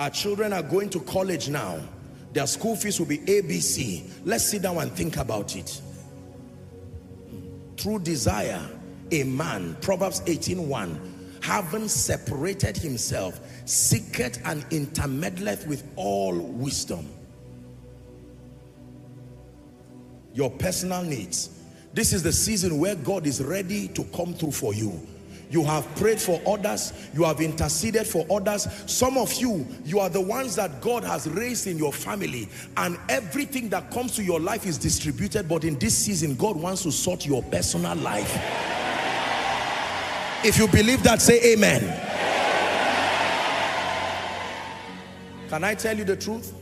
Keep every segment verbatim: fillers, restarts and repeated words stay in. Our children are going to college now. Their school fees will be A B C. Let's sit down and think about it. Through desire, a man, Proverbs eighteen one, having separated himself, seeketh and intermeddleth with all wisdom. Your personal needs. This is the season where God is ready to come through for you. You have prayed for others. You have interceded for others. Some of you, you are the ones that God has raised in your family, and everything that comes to your life is distributed. But in this season, God wants to sort your personal life. If you believe that, say amen. Can I tell you the truth?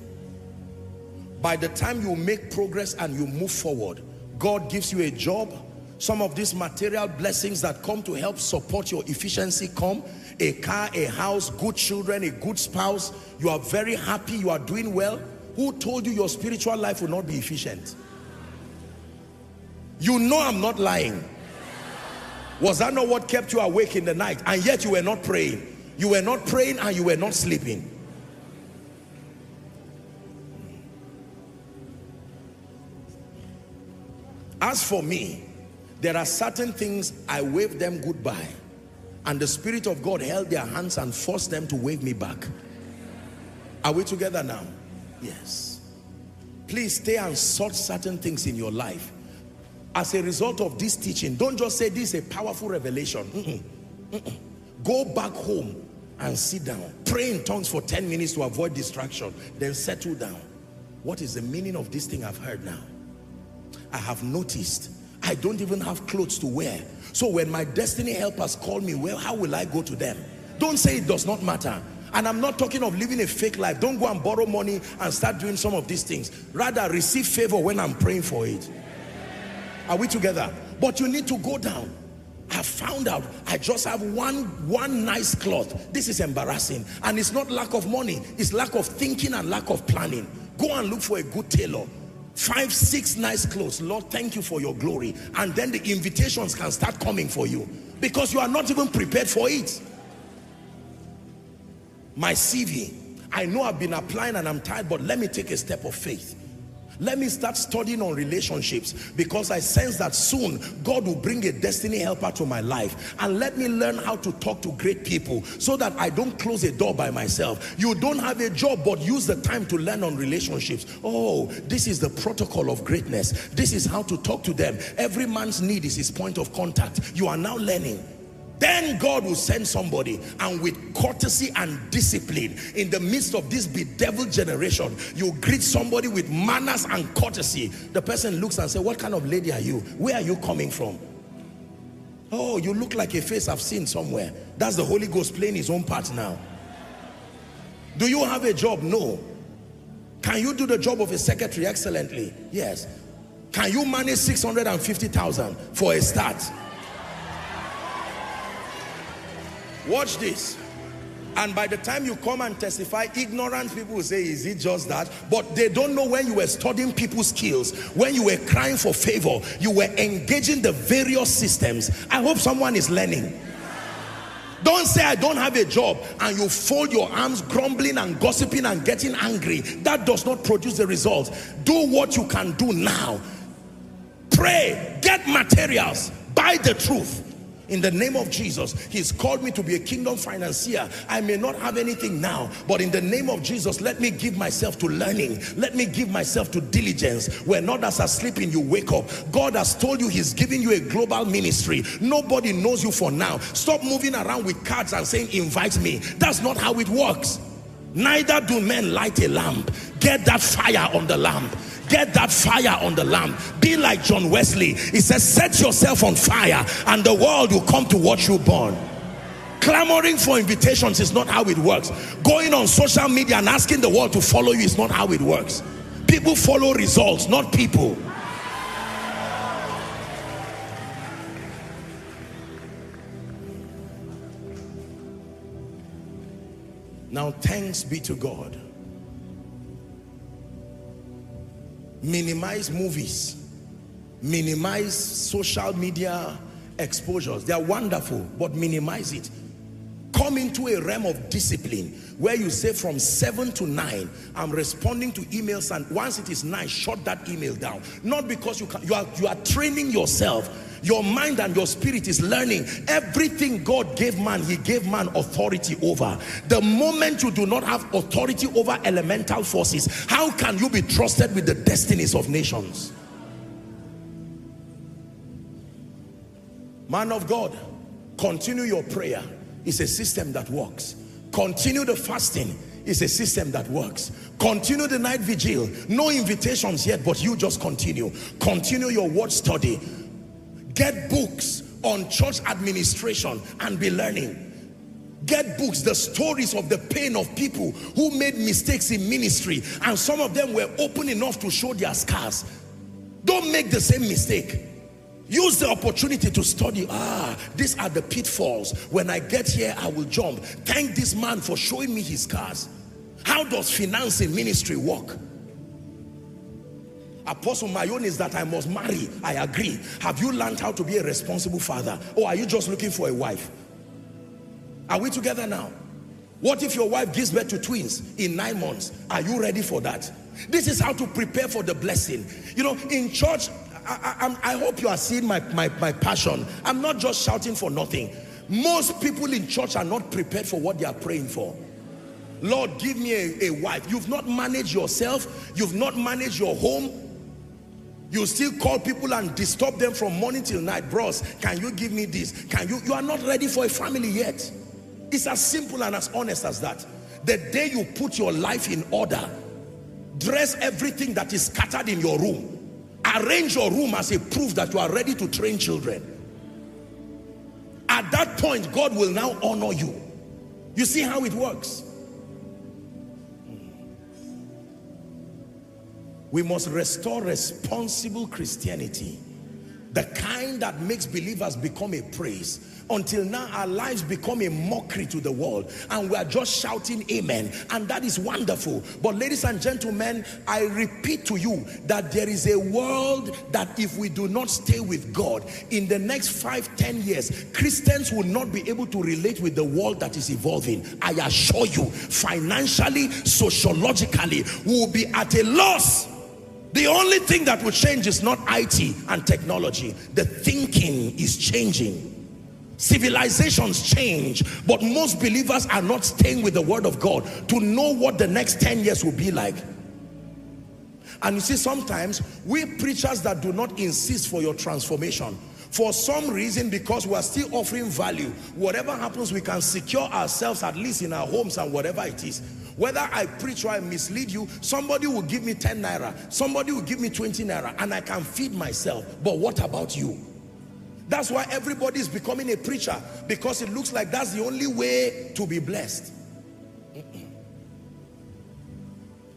By the time you make progress and you move forward, God gives you a job. Some of these material blessings that come to help support your efficiency come. A car, a house, good children, a good spouse. You are very happy, you are doing well. Who told you your spiritual life will not be efficient? You know I'm not lying. Was that not what kept you awake in the night? And yet you were not praying. You were not praying and you were not sleeping. As for me, there are certain things I waved them goodbye, and the Spirit of God held their hands and forced them to wave me back. Are we together now? Yes. Please stay and sort certain things in your life. As a result of this teaching, don't just say this is a powerful revelation. Mm-mm. Mm-mm. Go back home and sit down. Pray in tongues for ten minutes to avoid distraction. Then settle down. What is the meaning of this thing I've heard now? I have noticed I don't even have clothes to wear. So when my destiny helpers call me, well, how will I go to them? Don't say it does not matter. And I'm not talking of living a fake life. Don't go and borrow money and start doing some of these things. Rather, receive favor when I'm praying for it. Are we together? But you need to go down. I found out I just have one one nice cloth. This is embarrassing. And it's not lack of money. It's lack of thinking and lack of planning. Go and look for a good tailor. Five, six nice clothes. Lord, thank you for your glory. And then the invitations can start coming for you, because you are not even prepared for it. My C V, I know I've been applying and I'm tired, but let me take a step of faith. Let me start studying on relationships, because I sense that soon God will bring a destiny helper to my life. And let me learn how to talk to great people so that I don't close a door by myself. You don't have a job, but use the time to learn on relationships. Oh, this is the protocol of greatness. This is how to talk to them. Every man's need is his point of contact. You are now learning. Then God will send somebody, and with courtesy and discipline, in the midst of this bedeviled generation, you greet somebody with manners and courtesy. The person looks and says, what kind of lady are you? Where are you coming from? Oh, you look like a face I've seen somewhere. That's the Holy Ghost playing his own part now. Do you have a job? No. Can you do the job of a secretary excellently? Yes. Can you manage six hundred fifty thousand for a start? Watch this. And by the time you come and testify, ignorant people will say, is it just that? But they don't know when you were studying people's skills, when you were crying for favor, you were engaging the various systems. I hope someone is learning. Don't say, I don't have a job, and you fold your arms, grumbling and gossiping and getting angry. That does not produce the results. Do what you can do now. Pray, get materials, buy the truth. In the name of Jesus, he's called me to be a kingdom financier. I may not have anything now, but in the name of Jesus, let me give myself to learning. Let me give myself to diligence. When others are sleeping, you wake up. God has told you he's giving you a global ministry. Nobody knows you for now. Stop moving around with cards and saying, invite me. That's not how it works. Neither do men light a lamp. Get that fire on the lamp. Get that fire on the lamp. Be like John Wesley. He says, set yourself on fire and the world will come to watch you burn. Clamoring for invitations is not how it works. Going on social media and asking the world to follow you is not how it works. People follow results, not people. Now, thanks be to God. Minimize movies, minimize social media exposures. They are wonderful, but minimize it. come into a realm of discipline where you say from seven to nine, I'm responding to emails, and once it is nine, shut that email down. Not because you can, you are, you are training yourself. Your mind and your spirit is learning. Everything God gave man, he gave man authority over. The moment you do not have authority over elemental forces, how can you be trusted with the destinies of nations? Man of God, continue your prayer. It's a system that works. Continue the fasting. It's a system that works. Continue the night vigil. No invitations yet, but you just continue. Continue your word study. Get books on church administration and be learning. Get books, the stories of the pain of people who made mistakes in ministry, and some of them were open enough to show their scars. Don't make the same mistake. Use the opportunity to study. Ah, these are the pitfalls. When I get here, I will jump. Thank this man for showing me his scars. How does finance in ministry work? Apostle, my own is that I must marry. I agree. Have you learned how to be a responsible father? Or are you just looking for a wife? Are we together now? What if your wife gives birth to twins in nine months? Are you ready for that? This is how to prepare for the blessing. You know, in church, I, I, I hope you are seeing my, my, my passion. I'm not just shouting for nothing. Most people in church are not prepared for what they are praying for. Lord, give me a, a wife. You've not managed yourself. You've not managed your home. You still call people and disturb them from morning till night. Bros, can you give me this? Can you? You are not ready for a family yet. It's as simple and as honest as that. The day you put your life in order, dress everything that is scattered in your room. Arrange your room as a proof that you are ready to train children. At that point, God will now honor you. You see how it works. We must restore responsible Christianity, the kind that makes believers become a praise. Until now, our lives become a mockery to the world, and we are just shouting amen, and that is wonderful. But ladies and gentlemen, I repeat to you that there is a world that if we do not stay with God, in the next five, ten years, Christians will not be able to relate with the world that is evolving. I assure you, financially, sociologically, we will be at a loss. The only thing that will change is not I T and technology. The thinking is changing. Civilizations change, but most believers are not staying with the word of God to know what the next ten years will be like. And you see, sometimes we preachers that do not insist for your transformation, for some reason, because we are still offering value, whatever happens, we can secure ourselves, at least in our homes and whatever it is. Whether I preach or I mislead you, somebody will give me ten naira, somebody will give me twenty naira, and I can feed myself. But what about you? That's why everybody is becoming a preacher, because it looks like that's the only way to be blessed.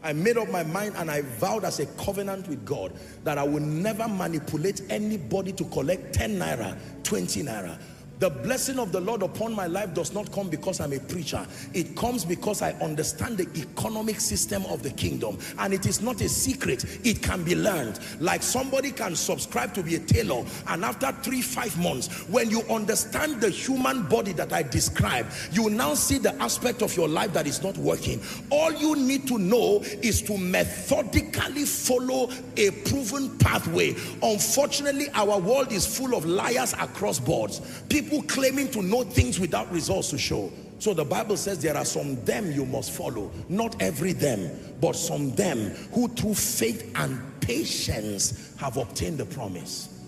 I made up my mind and I vowed as a covenant with God that I will never manipulate anybody to collect ten naira, twenty naira. The blessing of the Lord upon my life does not come because I'm a preacher. It comes because I understand the economic system of the kingdom. And it is not a secret. It can be learned. Like somebody can subscribe to be a tailor, and after three, five months, when you understand the human body that I described, you now see the aspect of your life that is not working. All you need to know is to methodically follow a proven pathway. Unfortunately, our world is full of liars across boards. People claiming to know things without results to show. So the Bible says there are some them you must follow, not every them, but some them who through faith and patience have obtained the promise.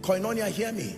Koinonia, hear me.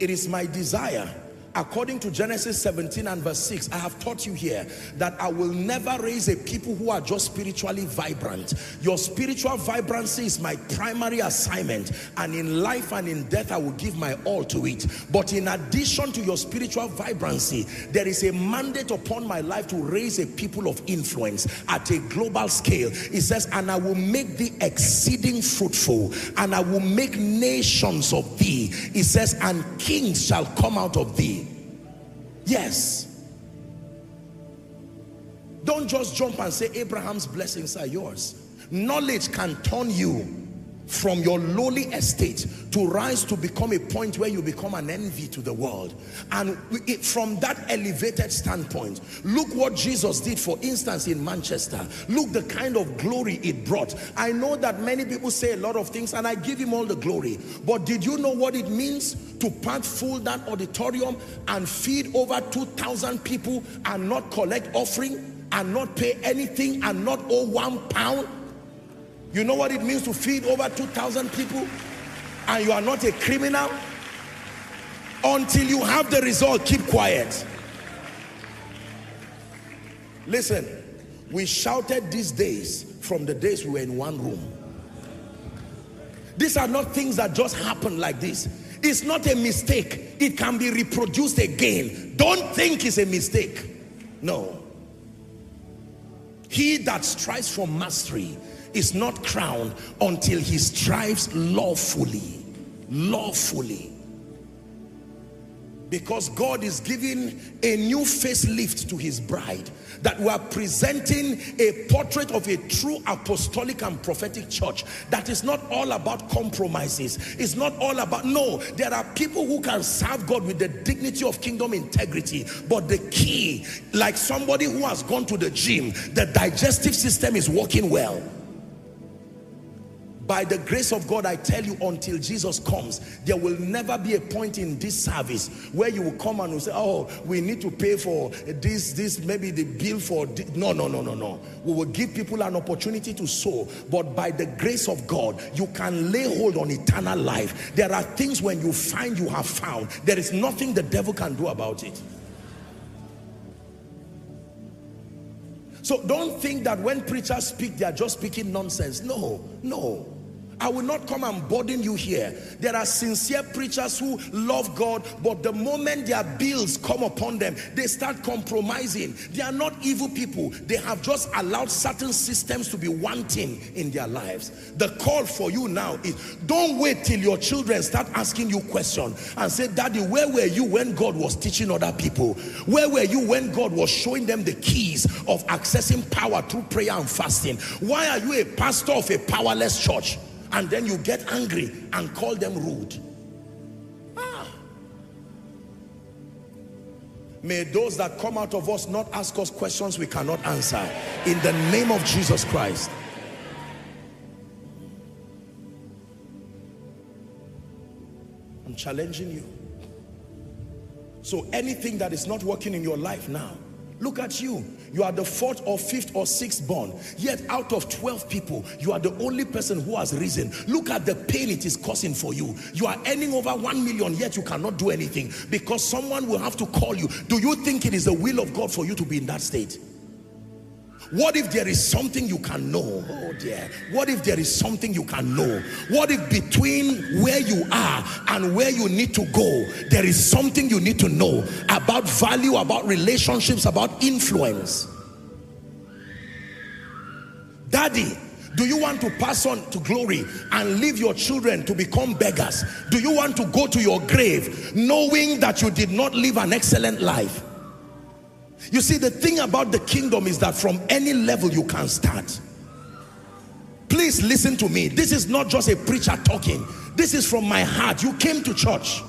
It is my desire, according to Genesis seventeen and verse six, I have taught you here that I will never raise a people who are just spiritually vibrant. Your spiritual vibrancy is my primary assignment, and in life and in death I will give my all to it. But in addition to your spiritual vibrancy, there is a mandate upon my life to raise a people of influence at a global scale. It says, and I will make thee exceeding fruitful, and I will make nations of thee. It says, and kings shall come out of thee. Yes. Don't just jump and say Abraham's blessings are yours. Knowledge can turn you from your lowly estate to rise to become a point where you become an envy to the world. And it, from that elevated standpoint, look what Jesus did, for instance, in Manchester. Look the kind of glory it brought. I know that many people say a lot of things, and I give him all the glory. But did you know what it means to pack full that auditorium and feed over two thousand people and not collect offering and not pay anything and not owe one pound? You know what it means to feed over two thousand people and you are not a criminal? Until you have the result, keep quiet. Listen, we shouted these days from the days we were in one room. These are not things that just happen like this. It's not a mistake. It can be reproduced again. Don't think it's a mistake. No. He that strives for mastery is not crowned until he strives lawfully. Lawfully. Because God is giving a new facelift to his bride, that we are presenting a portrait of a true apostolic and prophetic church that is not all about compromises. It's not all about, no, there are people who can serve God with the dignity of kingdom integrity, but the key, like somebody who has gone to the gym, the digestive system is working well. By the grace of God, I tell you, until Jesus comes, there will never be a point in this service where you will come and will say, oh, we need to pay for this, this, maybe the bill for this. No, no, no, no, no. We will give people an opportunity to sow. But by the grace of God, you can lay hold on eternal life. There are things when you find you have found, there is nothing the devil can do about it. So don't think that when preachers speak, they are just speaking nonsense. No, no. I will not come and burden you here. There are sincere preachers who love God, but the moment their bills come upon them, they start compromising. They are not evil people. They have just allowed certain systems to be wanting in their lives. The call for you now is, don't wait till your children start asking you questions and say, Daddy, where were you when God was teaching other people? Where were you when God was showing them the keys of accessing power through prayer and fasting? Why are you a pastor of a powerless church? And then you get angry and call them rude. Ah. May those that come out of us not ask us questions we cannot answer. In the name of Jesus Christ. I'm challenging you. So anything that is not working in your life now, look at you. You are the fourth or fifth or sixth born. Yet out of twelve people, you are the only person who has risen. Look at the pain it is causing for you. You are earning over one million, yet you cannot do anything because someone will have to call you. Do you think it is the will of God for you to be in that state? What if there is something you can know? Oh dear. What if there is something you can know? What if between where you are and where you need to go, there is something you need to know about value, about relationships, about influence? Daddy, do you want to pass on to glory and leave your children to become beggars? Do you want to go to your grave knowing that you did not live an excellent life? You see, the thing about the kingdom is that from any level you can start. Please listen to me. This is not just a preacher talking. This is from my heart. You came to church.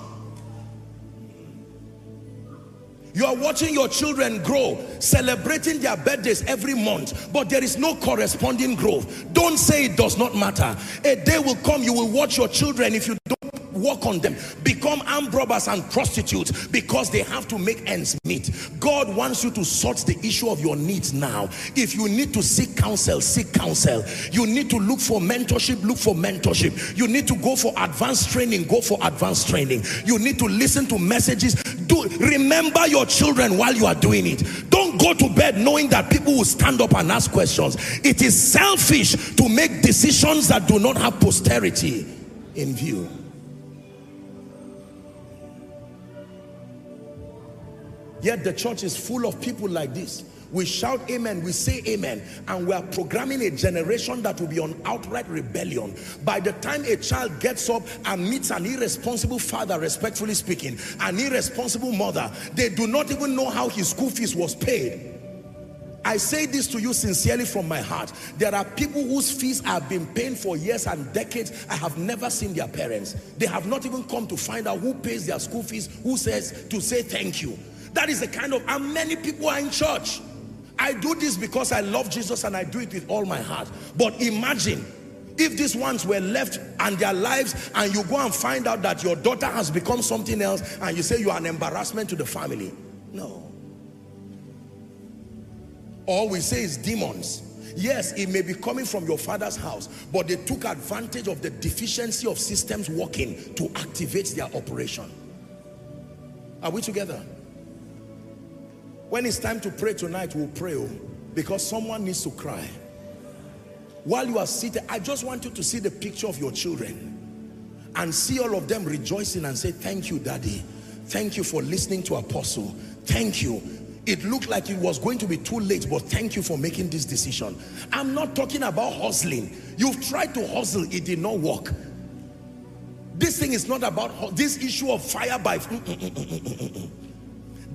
You are watching your children grow, celebrating their birthdays every month, but there is no corresponding growth. Don't say it does not matter. A day will come, you will watch your children, if you don't work on them, become armed robbers and prostitutes because they have to make ends meet. God wants you to sort the issue of your needs now. If you need to seek counsel, seek counsel. You need to look for mentorship, look for mentorship. You need to go for advanced training, go for advanced training. You need to listen to messages. Do remember your children while you are doing it. Don't go to bed knowing that people will stand up and ask questions. It is selfish to make decisions that do not have posterity in view. Yet the church is full of people like this. We shout amen, we say amen, and we are programming a generation that will be on outright rebellion. By the time a child gets up and meets an irresponsible father, respectfully speaking, an irresponsible mother, they do not even know how his school fees was paid. I say this to you sincerely from my heart. There are people whose fees I've been paying for years and decades. I have never seen their parents. They have not even come to find out who pays their school fees, who says to say thank you. That is the kind of, and many people are in church. I do this because I love Jesus and I do it with all my heart. But imagine if these ones were left and their lives, and you go and find out that your daughter has become something else, and you say you are an embarrassment to the family. No. Or we say it's demons. Yes, it may be coming from your father's house, but they took advantage of the deficiency of systems working to activate their operation. Are we together? When it's time to pray tonight, we'll pray, because someone needs to cry. While you are seated, I just want you to see the picture of your children and see all of them rejoicing and say, thank you, Daddy. Thank you for listening to Apostle. Thank you. It looked like it was going to be too late, but thank you for making this decision. I'm not talking about hustling. You've tried to hustle, it did not work. This thing is not about this issue of fire by...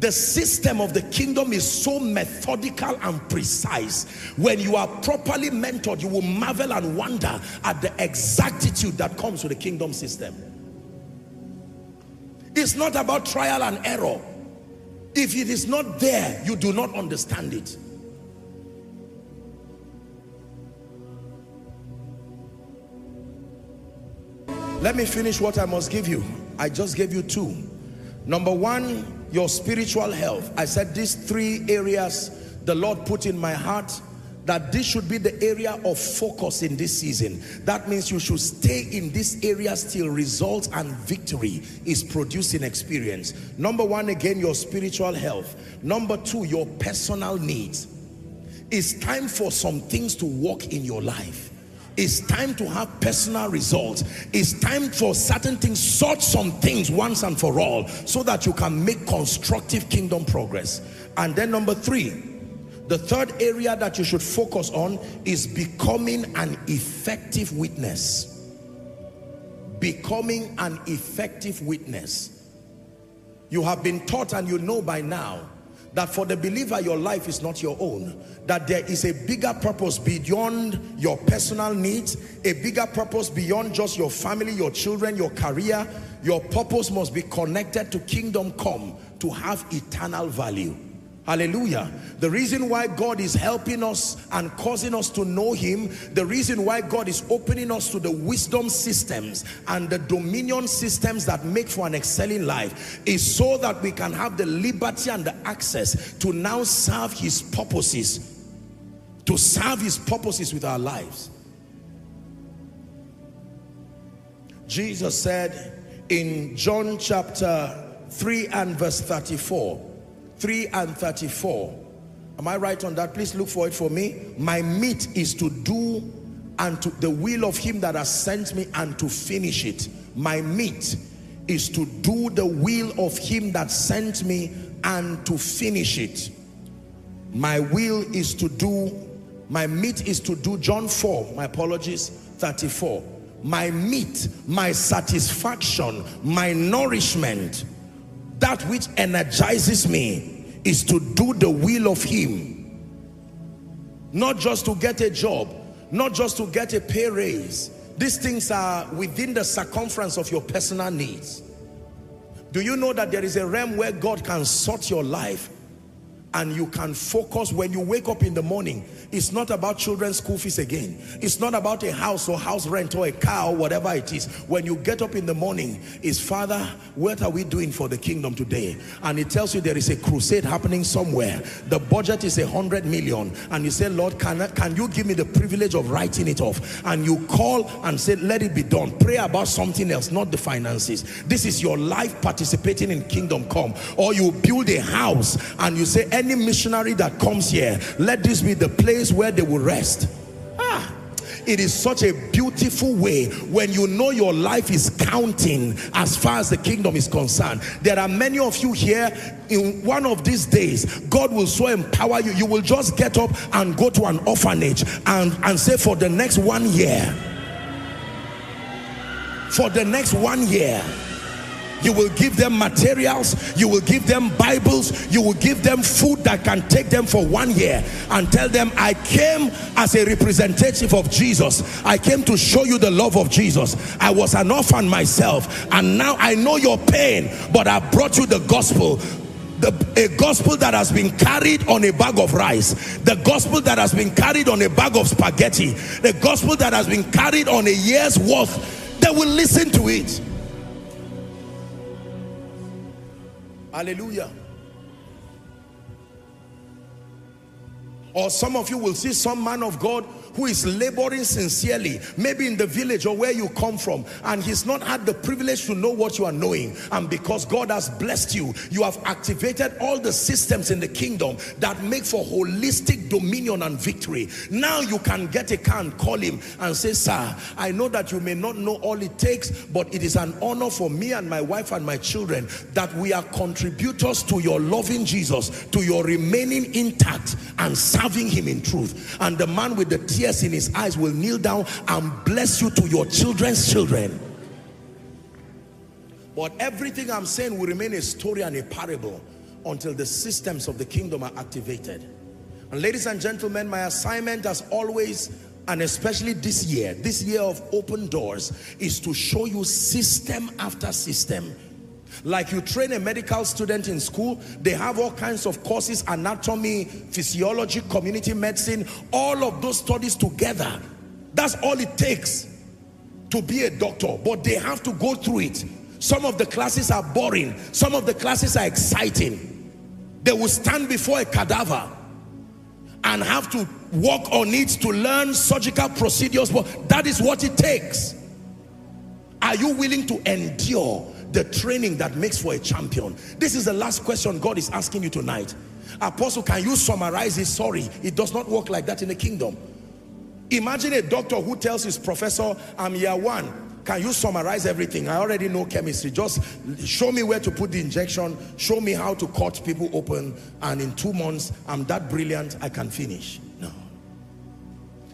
The system of the kingdom is so methodical and precise. When you are properly mentored, you will marvel and wonder at the exactitude that comes with the kingdom system. It's not about trial and error. If it is not there, you do not understand it. Let me finish what I must give you. I just gave you two. Number one, your spiritual health. I said these three areas the Lord put in my heart, that this should be the area of focus in this season. That means you should stay in this area till results and victory is produced in experience. Number one, again, your spiritual health. Number two, your personal needs. It's time for some things to work in your life. It's time to have personal results. It's time for certain things, sort some things once and for all, so that you can make constructive kingdom progress. And then number three, the third area that you should focus on is becoming an effective witness. Becoming an effective witness. You have been taught, and you know by now, that for the believer, your life is not your own. That there is a bigger purpose beyond your personal needs, a bigger purpose beyond just your family, your children, your career. Your purpose must be connected to kingdom come to have eternal value. Hallelujah. The reason why God is helping us and causing us to know him, the reason why God is opening us to the wisdom systems and the dominion systems that make for an excelling life, is so that we can have the liberty and the access to now serve his purposes, to serve his purposes with our lives. Jesus said in John chapter three and verse thirty-four, three and thirty-four. Am I right on that? Please look for it for me. My meat is to do and to the will of him that has sent me and to finish it. My meat is to do the will of him that sent me and to finish it. My will is to do, my meat is to do, John four, my apologies, thirty-four. My meat, my satisfaction, my nourishment, that which energizes me, is to do the will of him. Not just to get a job, not just to get a pay raise. These things are within the circumference of your personal needs. Do you know that there is a realm where God can sort your life and you can focus? When you wake up in the morning, it's not about children's school fees again. It's not about a house or house rent or a car or whatever it is. When you get up in the morning, it's, Father, what are we doing for the kingdom today? And it tells you there is a crusade happening somewhere. The budget is a hundred million. And you say, Lord, can, I, can you give me the privilege of writing it off? And you call and say, let it be done. Pray about something else, not the finances. This is your life participating in kingdom come. Or you build a house and you say, any missionary that comes here, let this be the place where they will rest. Ah, it is such a beautiful way when you know your life is counting as far as the kingdom is concerned. There are many of you here, in one of these days, God will so empower you. You will just get up and go to an orphanage and, and say, for the next one year, for the next one year, You will give them materials, you will give them Bibles, you will give them food that can take them for one year, and tell them, I came as a representative of Jesus. I came to show you the love of Jesus. I was an orphan myself, and now I know your pain, but I brought you the gospel. The, a gospel that has been carried on a bag of rice, the gospel that has been carried on a bag of spaghetti, the gospel that has been carried on a year's worth. They will listen to it. Hallelujah. Or some of you will see some man of God who is laboring sincerely, maybe in the village or where you come from, and he's not had the privilege to know what you are knowing. And because God has blessed you, you have activated all the systems in the kingdom that make for holistic dominion and victory. Now you can get a car and call him and say, sir, I know that you may not know all it takes, but it is an honor for me and my wife and my children that we are contributors to your loving Jesus, to your remaining intact and serving him in truth. And the man with the tears in his eyes will kneel down and bless you to your children's children. But everything I'm saying will remain a story and a parable until the systems of the kingdom are activated. And ladies and gentlemen, my assignment as always, and especially this year, this year of open doors, is to show you system after system. Like you train a medical student in school, they have all kinds of courses, anatomy, physiology, community medicine, all of those studies together. That's all it takes to be a doctor, but they have to go through it. Some of the classes are boring, some of the classes are exciting. They will stand before a cadaver and have to work on it to learn surgical procedures, but that is what it takes. Are you willing to endure the training that makes for a champion? This is the last question God is asking you tonight. Apostle, can you summarize this? Sorry, it does not work like that in the kingdom. Imagine a doctor who tells his professor, I'm year one. Can you summarize everything? I already know chemistry. Just show me where to put the injection. Show me how to cut people open. And in two months, I'm that brilliant, I can finish. No.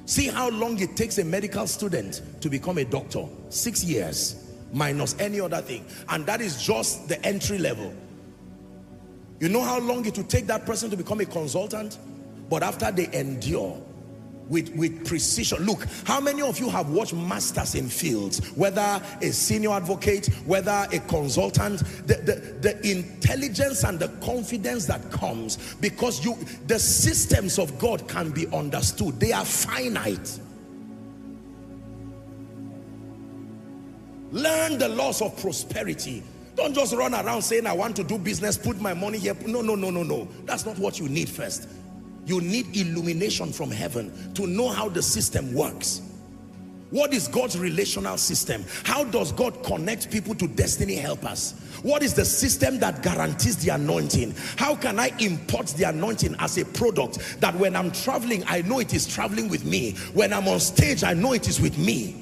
See how long it takes a medical student to become a doctor. Six years. Minus any other thing, and that is just the entry level. You know how long it would take that person to become a consultant? But after they endure with with precision, look how many of you have watched masters in fields, whether a senior advocate, whether a consultant, the the, the intelligence and the confidence that comes because you the systems of God can be understood. They are finite. Learn the laws of prosperity. Don't just run around saying, I want to do business, put my money here. No, no, no, no, no. That's not what you need first. You need illumination from heaven to know how the system works. What is God's relational system? How does God connect people to destiny helpers? What is the system that guarantees the anointing? How can I import the anointing as a product that when I'm traveling, I know it is traveling with me. When I'm on stage, I know it is with me.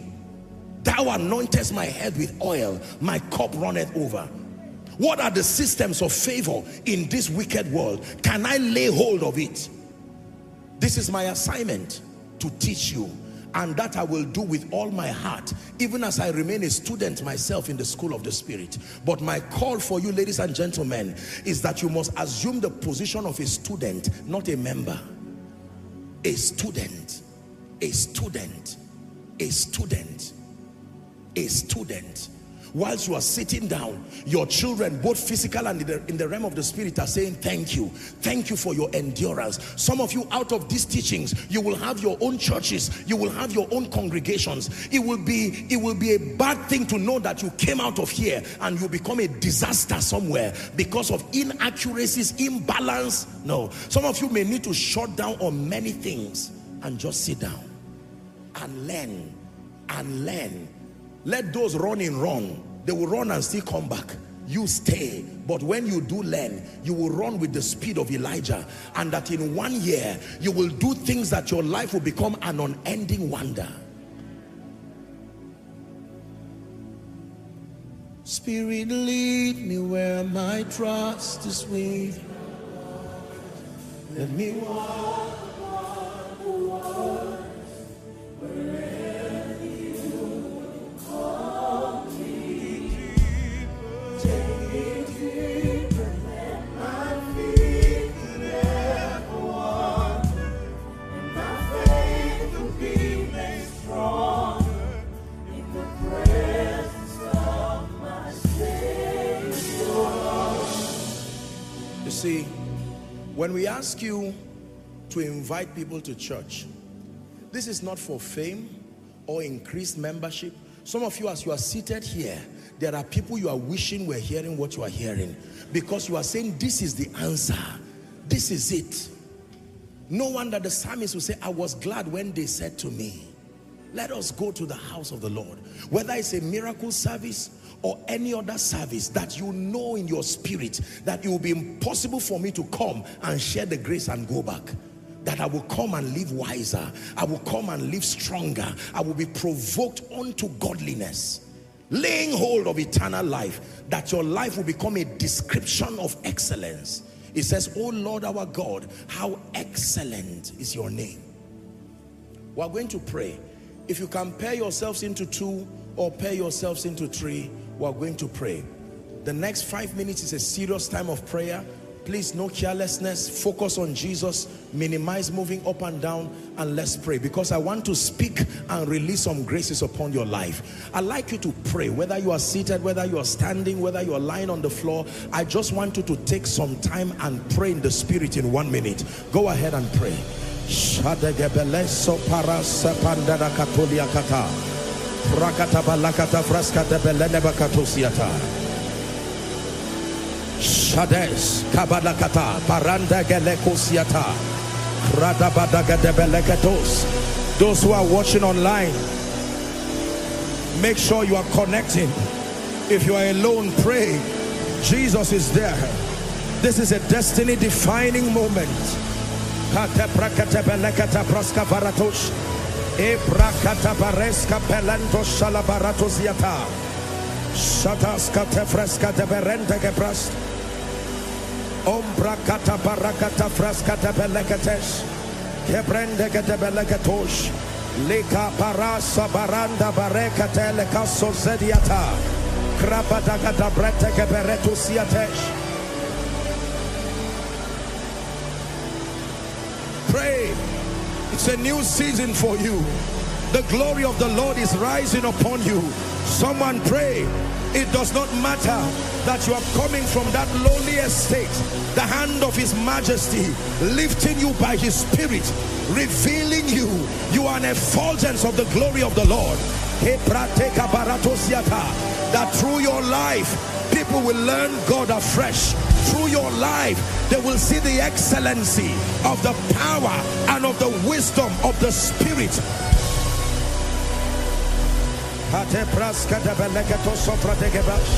Thou anointest my head with oil, my cup runneth over. What are the systems of favor in this wicked world? Can I lay hold of it? This is my assignment to teach you, and that I will do with all my heart, even as I remain a student myself in the school of the Spirit. But my call for you, ladies and gentlemen, is that you must assume the position of a student, not a member. A student, a student, a student. A student. Whilst you are sitting down, your children, both physical and in the, in the realm of the Spirit, are saying thank you. Thank you for your endurance. Some of you, out of these teachings, you will have your own churches, you will have your own congregations. It will be, it will be a bad thing to know that you came out of here and you become a disaster somewhere because of inaccuracies, imbalance. No. Some of you may need to shut down on many things and just sit down and learn and learn. Let those run in wrong. They will run and still come back. You stay. But when you do learn, you will run with the speed of Elijah. And that in one year, you will do things that your life will become an unending wonder. Spirit, lead me where my trust is with. Let me walk upon the water wherever. Yeah. When we ask you to invite people to church, this is not for fame or increased membership. Some of you, as you are seated here, there are people you are wishing were hearing what you are hearing, because you are saying, this is the answer. This is it. No wonder the psalmist will say, I was glad when they said to me, let us go to the house of the Lord. Whether it's a miracle service or any other service that you know in your spirit that it will be impossible for me to come and share the grace and go back, that I will come and live wiser, I will come and live stronger, I will be provoked unto godliness, laying hold of eternal life, that your life will become a description of excellence. It says, oh Lord our God, how excellent is your name. We are going to pray. If you can pair yourselves into two or pair yourselves into three, we are going to pray. The next five minutes is a serious time of prayer. Please, no carelessness, focus on Jesus, minimize moving up and down, and let's pray, because I want to speak and release some graces upon your life. I'd like you to pray, whether you are seated, whether you are standing, whether you are lying on the floor. I just want you to take some time and pray in the spirit in one minute. Go ahead and pray. Shades kabalakata paranda gelekosiata radabadaga debelekatos. Those who are watching online, make sure you are connecting. If you are alone, pray. Jesus is there. This is a destiny defining moment. Ombra kata barakata fraskata belekatesh kebrende kata belekatosh leka parasa baranda barekate lekaso zediata krabada kata brete keberetu siatesh. Pray. It's a new season for you. The glory of the Lord is rising upon you. Someone pray. It does not matter that you are coming from that lowly estate. The hand of His Majesty lifting you by His Spirit, revealing you. You are an effulgence of the glory of the Lord. That through your life, people will learn God afresh. Through your life, they will see the excellency of the power and of the wisdom of the Spirit. Ate praska de belegato sopra de gebash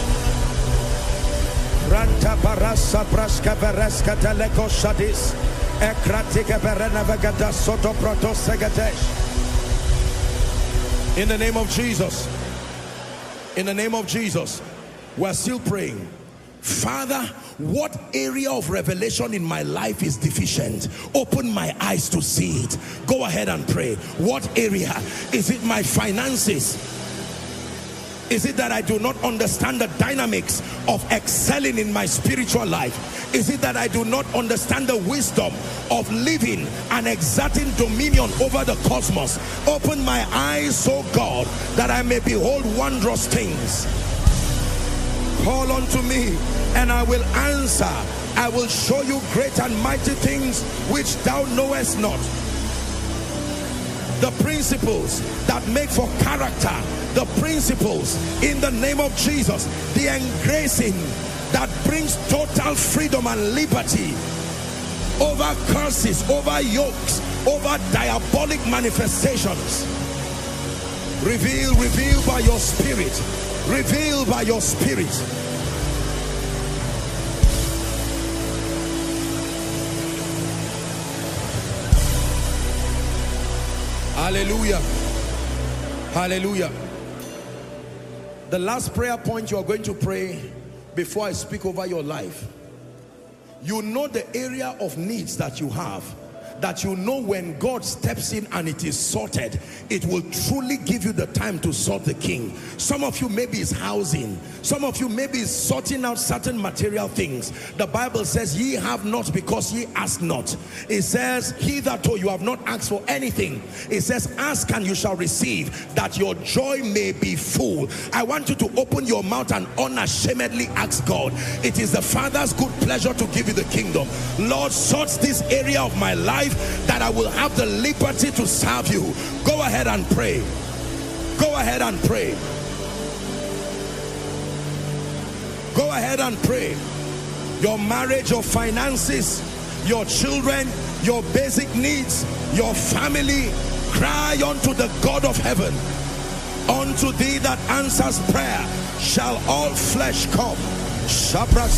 Ranta barasa praska bereska teleko shadis Ekratika berena vegada soto proto segatesh. In the name of Jesus, in the name of Jesus, we're still praying. Father, what area of revelation in my life is deficient? Open my eyes to see it. Go ahead and pray. What area? Is it my finances? Is it that I do not understand the dynamics of excelling in my spiritual life? Is it that I do not understand the wisdom of living and exerting dominion over the cosmos? Open my eyes, O God, that I may behold wondrous things. Call unto me, and I will answer. I will show you great and mighty things which thou knowest not. The principles that make for character, the principles in the name of Jesus, the engracing that brings total freedom and liberty over curses, over yokes, over diabolic manifestations. Reveal, reveal by your spirit, reveal by your spirit. Hallelujah. Hallelujah. The last prayer point you are going to pray before I speak over your life. You know the area of needs that you have, that you know when God steps in and it is sorted, it will truly give you the time to sort the king. Some of you, maybe it's housing. Some of you, maybe it's sorting out certain material things. The Bible says, ye have not because ye ask not. It says, hitherto you have not asked for anything. It says, ask and you shall receive, that your joy may be full. I want you to open your mouth and unashamedly ask God. It is the Father's good pleasure to give you the kingdom. Lord, sort this area of my life that I will have the liberty to serve you. Go ahead and pray. Go ahead and pray. Go ahead and pray. Your marriage, your finances, your children, your basic needs, your family. Cry unto the God of heaven. Unto thee that answers prayer shall all flesh come. Rest round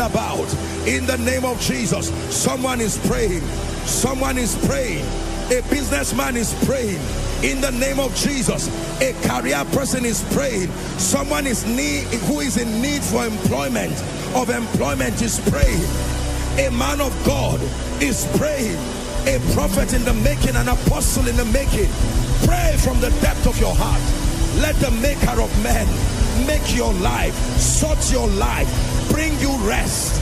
about in the name of Jesus. Someone is praying. Someone is praying. A businessman is praying in the name of Jesus. A career person is praying. Someone is need, who is in need for employment of employment is praying. A man of God is praying. A prophet in the making, an apostle in the making. Pray from the depth of your heart. Let the maker of men make your life, sort your life, bring you rest.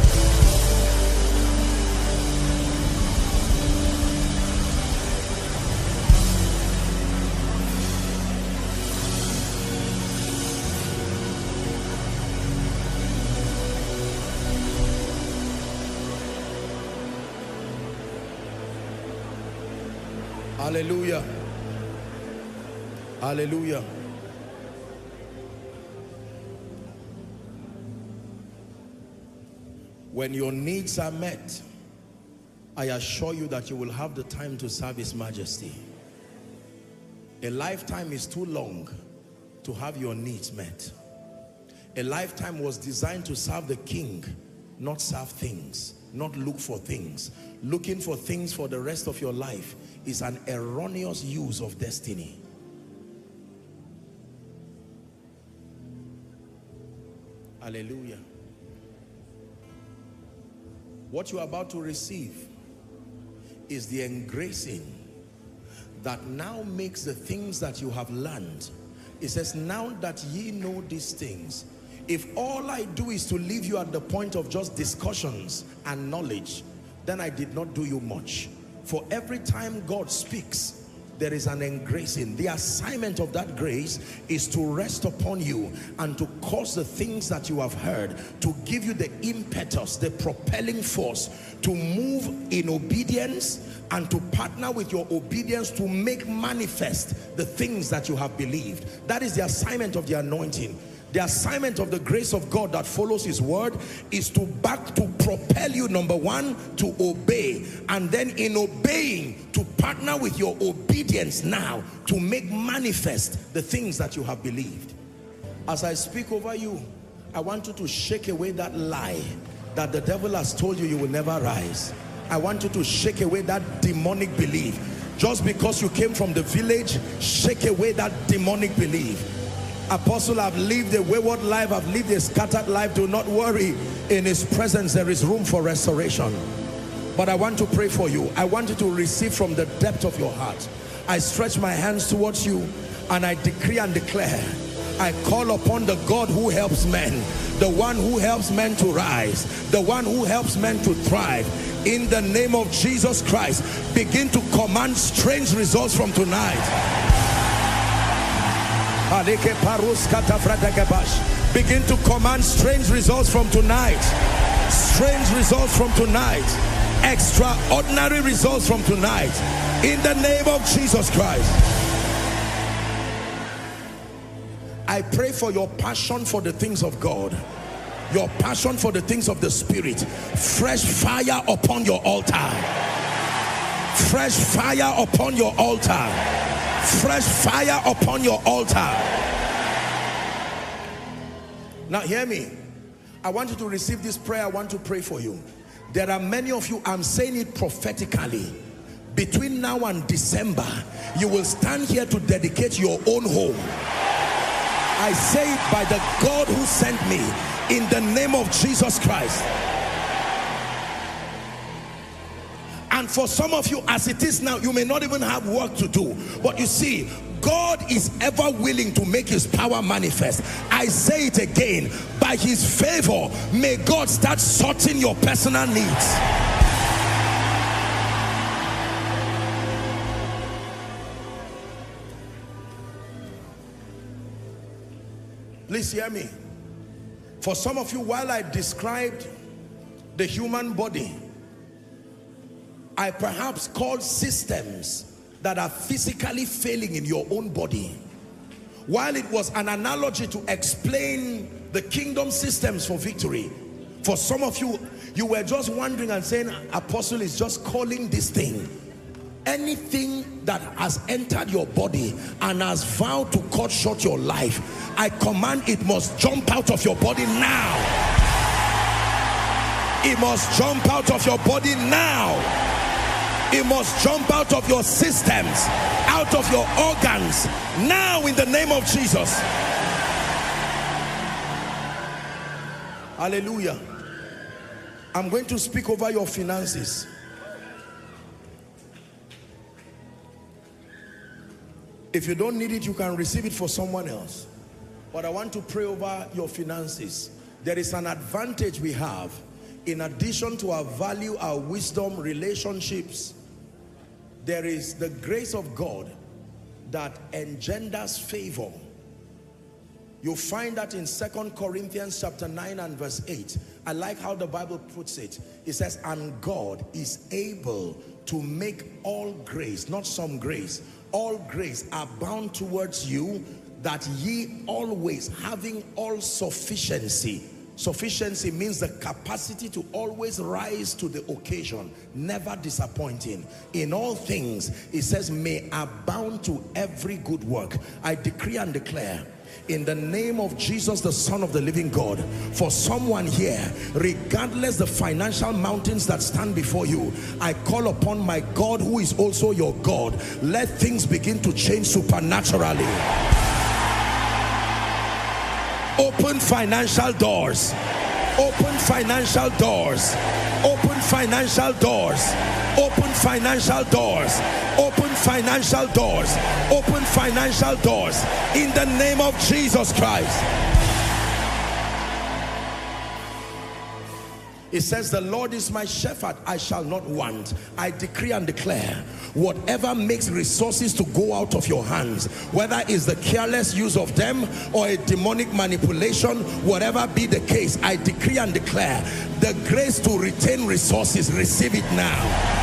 Hallelujah. Hallelujah. When your needs are met, I assure you that you will have the time to serve His Majesty. A lifetime is too long to have your needs met. A lifetime was designed to serve the King, not serve things, not look for things. Looking for things for the rest of your life is an erroneous use of destiny. Hallelujah. What you are about to receive is the engracing that now makes the things that you have learned. It says, now that ye know these things. If all I do is to leave you at the point of just discussions and knowledge, then I did not do you much. For every time God speaks, there is an engracing. The assignment of that grace is to rest upon you and to cause the things that you have heard to give you the impetus, the propelling force to move in obedience and to partner with your obedience to make manifest the things that you have believed. That is the assignment of the anointing. The assignment of the grace of God that follows His word is to back to propel you, number one, to obey, and then in obeying to partner with your obedience now to make manifest the things that you have believed. As I speak over you, I want you to shake away that lie that the devil has told you you will never rise. I want you to shake away that demonic belief. Just because you came from the village, shake away that demonic belief. Apostle, I've lived a wayward life, I've lived a scattered life. Do not worry. In His presence, there is room for restoration. But I want to pray for you. I want you to receive from the depth of your heart. I stretch my hands towards you and I decree and declare. I call upon the God who helps men, the one who helps men to rise, the one who helps men to thrive. In the name of Jesus Christ, begin to command strange results from tonight. Begin to command strange results from tonight. Strange results from tonight. Extraordinary results from tonight. In the name of Jesus Christ. I pray for your passion for the things of God. Your passion for the things of the Spirit. Fresh fire upon your altar. Fresh fire upon your altar. Fresh fire upon your altar. Now hear me. I want you to receive this prayer. I want to pray for you. There are many of you, I'm saying it prophetically. Between now and December, you will stand here to dedicate your own home. I say it by the God who sent me. in the name of Jesus Christ. And for some of you, as it is now, you may not even have work to do. But you see, God is ever willing to make his power manifest. I say it again, by his favor, may God start sorting your personal needs. Please hear me. For some of you, while I described the human body, I perhaps called systems that are physically failing in your own body. While it was an analogy to explain the kingdom systems for victory, for some of you, you were just wondering and saying, Apostle is just calling this thing. Anything that has entered your body and has vowed to cut short your life, I command it must jump out of your body now. It must jump out of your body now. It must jump out of your systems, out of your organs, now in the name of Jesus. Hallelujah. I'm going to speak over your finances. If you don't need it, you can receive it for someone else. But I want to pray over your finances. There is an advantage we have in addition to our value, our wisdom, relationships. There is the grace of God that engenders favor. You find that in Second Corinthians chapter nine and verse eight. I like how the Bible puts it. It says, and God is able to make all grace, not some grace, all grace abound towards you, that ye always having all sufficiency. Sufficiency means the capacity to always rise to the occasion, never disappointing. In all things, it says, may abound to every good work. I decree and declare, in the name of Jesus, the Son of the living God, for someone here, regardless the financial mountains that stand before you, I call upon my God, who is also your God. Let things begin to change supernaturally. Open financial doors. Open financial doors. Open financial doors. Open financial doors. Open financial doors. Open financial doors. In the name of Jesus Christ. It says, the Lord is my shepherd, I shall not want. I decree and declare, whatever makes resources to go out of your hands, whether it's the careless use of them or a demonic manipulation, whatever be the case, I decree and declare, the grace to retain resources, receive it now.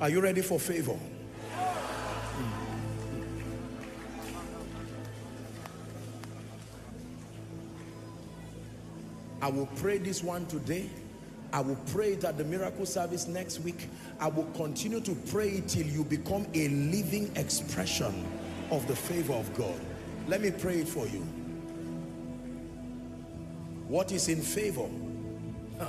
Are you ready for favor? I will pray this one today. I will pray it at the miracle service next week. I will continue to pray it till you become a living expression of the favor of God. Let me pray it for you. What is in favor? Huh.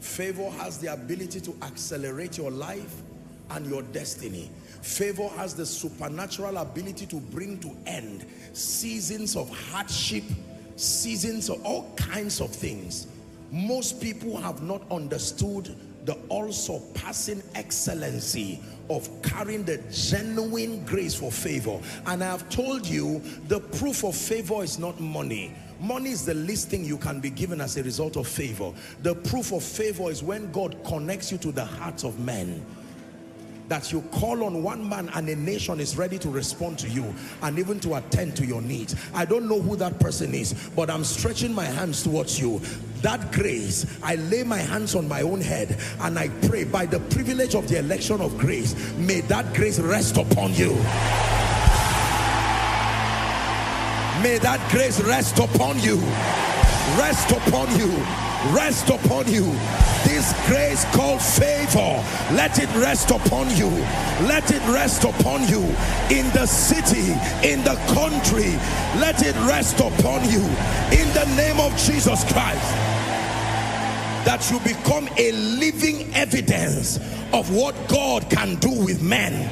Favor has the ability to accelerate your life and your destiny. Favor has the supernatural ability to bring to end seasons of hardship, seasons of all kinds of things. Most people have not understood the all-surpassing excellency of carrying the genuine grace for favor. And I have told you, the proof of favor is not money. Money is the least thing you can be given as a result of favor. The proof of favor is when God connects you to the hearts of men, that you call on one man and a nation is ready to respond to you and even to attend to your needs. I don't know who that person is, but I'm stretching my hands towards you. That grace, I lay my hands on my own head and I pray, by the privilege of the election of grace, may that grace rest upon you. May that grace rest upon you. Rest upon you. Rest upon you. This grace called favor, let it rest upon you. Let it rest upon you. In the city, in the country, let it rest upon you. In the name of Jesus Christ. That you become a living evidence of what God can do with men.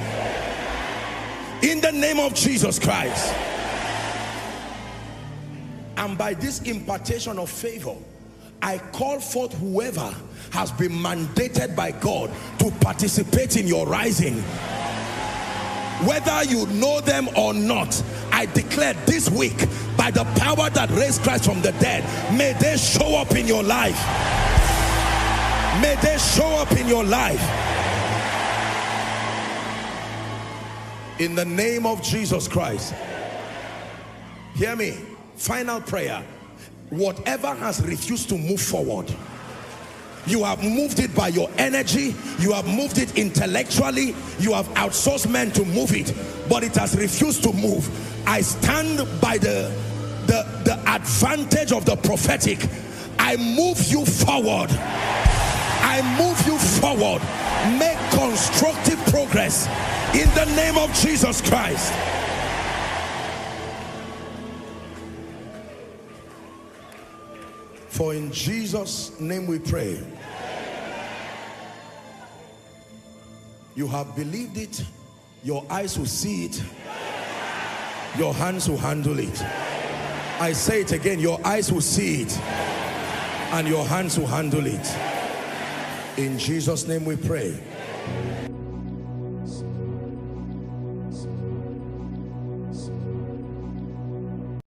in the name of Jesus Christ. And by this impartation of favor, I call forth whoever has been mandated by God to participate in your rising. Whether you know them or not, I declare this week, by the power that raised Christ from the dead, may they show up in your life. May they show up in your life. In the name of Jesus Christ. Hear me. Final prayer. Whatever has refused to move forward, you have moved it by your energy, you have moved it intellectually, you have outsourced men to move it, but it has refused to move. I stand by the the, the advantage of the prophetic. I move you forward. I move you forward. Make constructive progress in the name of Jesus Christ. For in Jesus' name we pray. You have believed it, your eyes will see it, your hands will handle it. I say it again, your eyes will see it, and your hands will handle it. In Jesus' name we pray.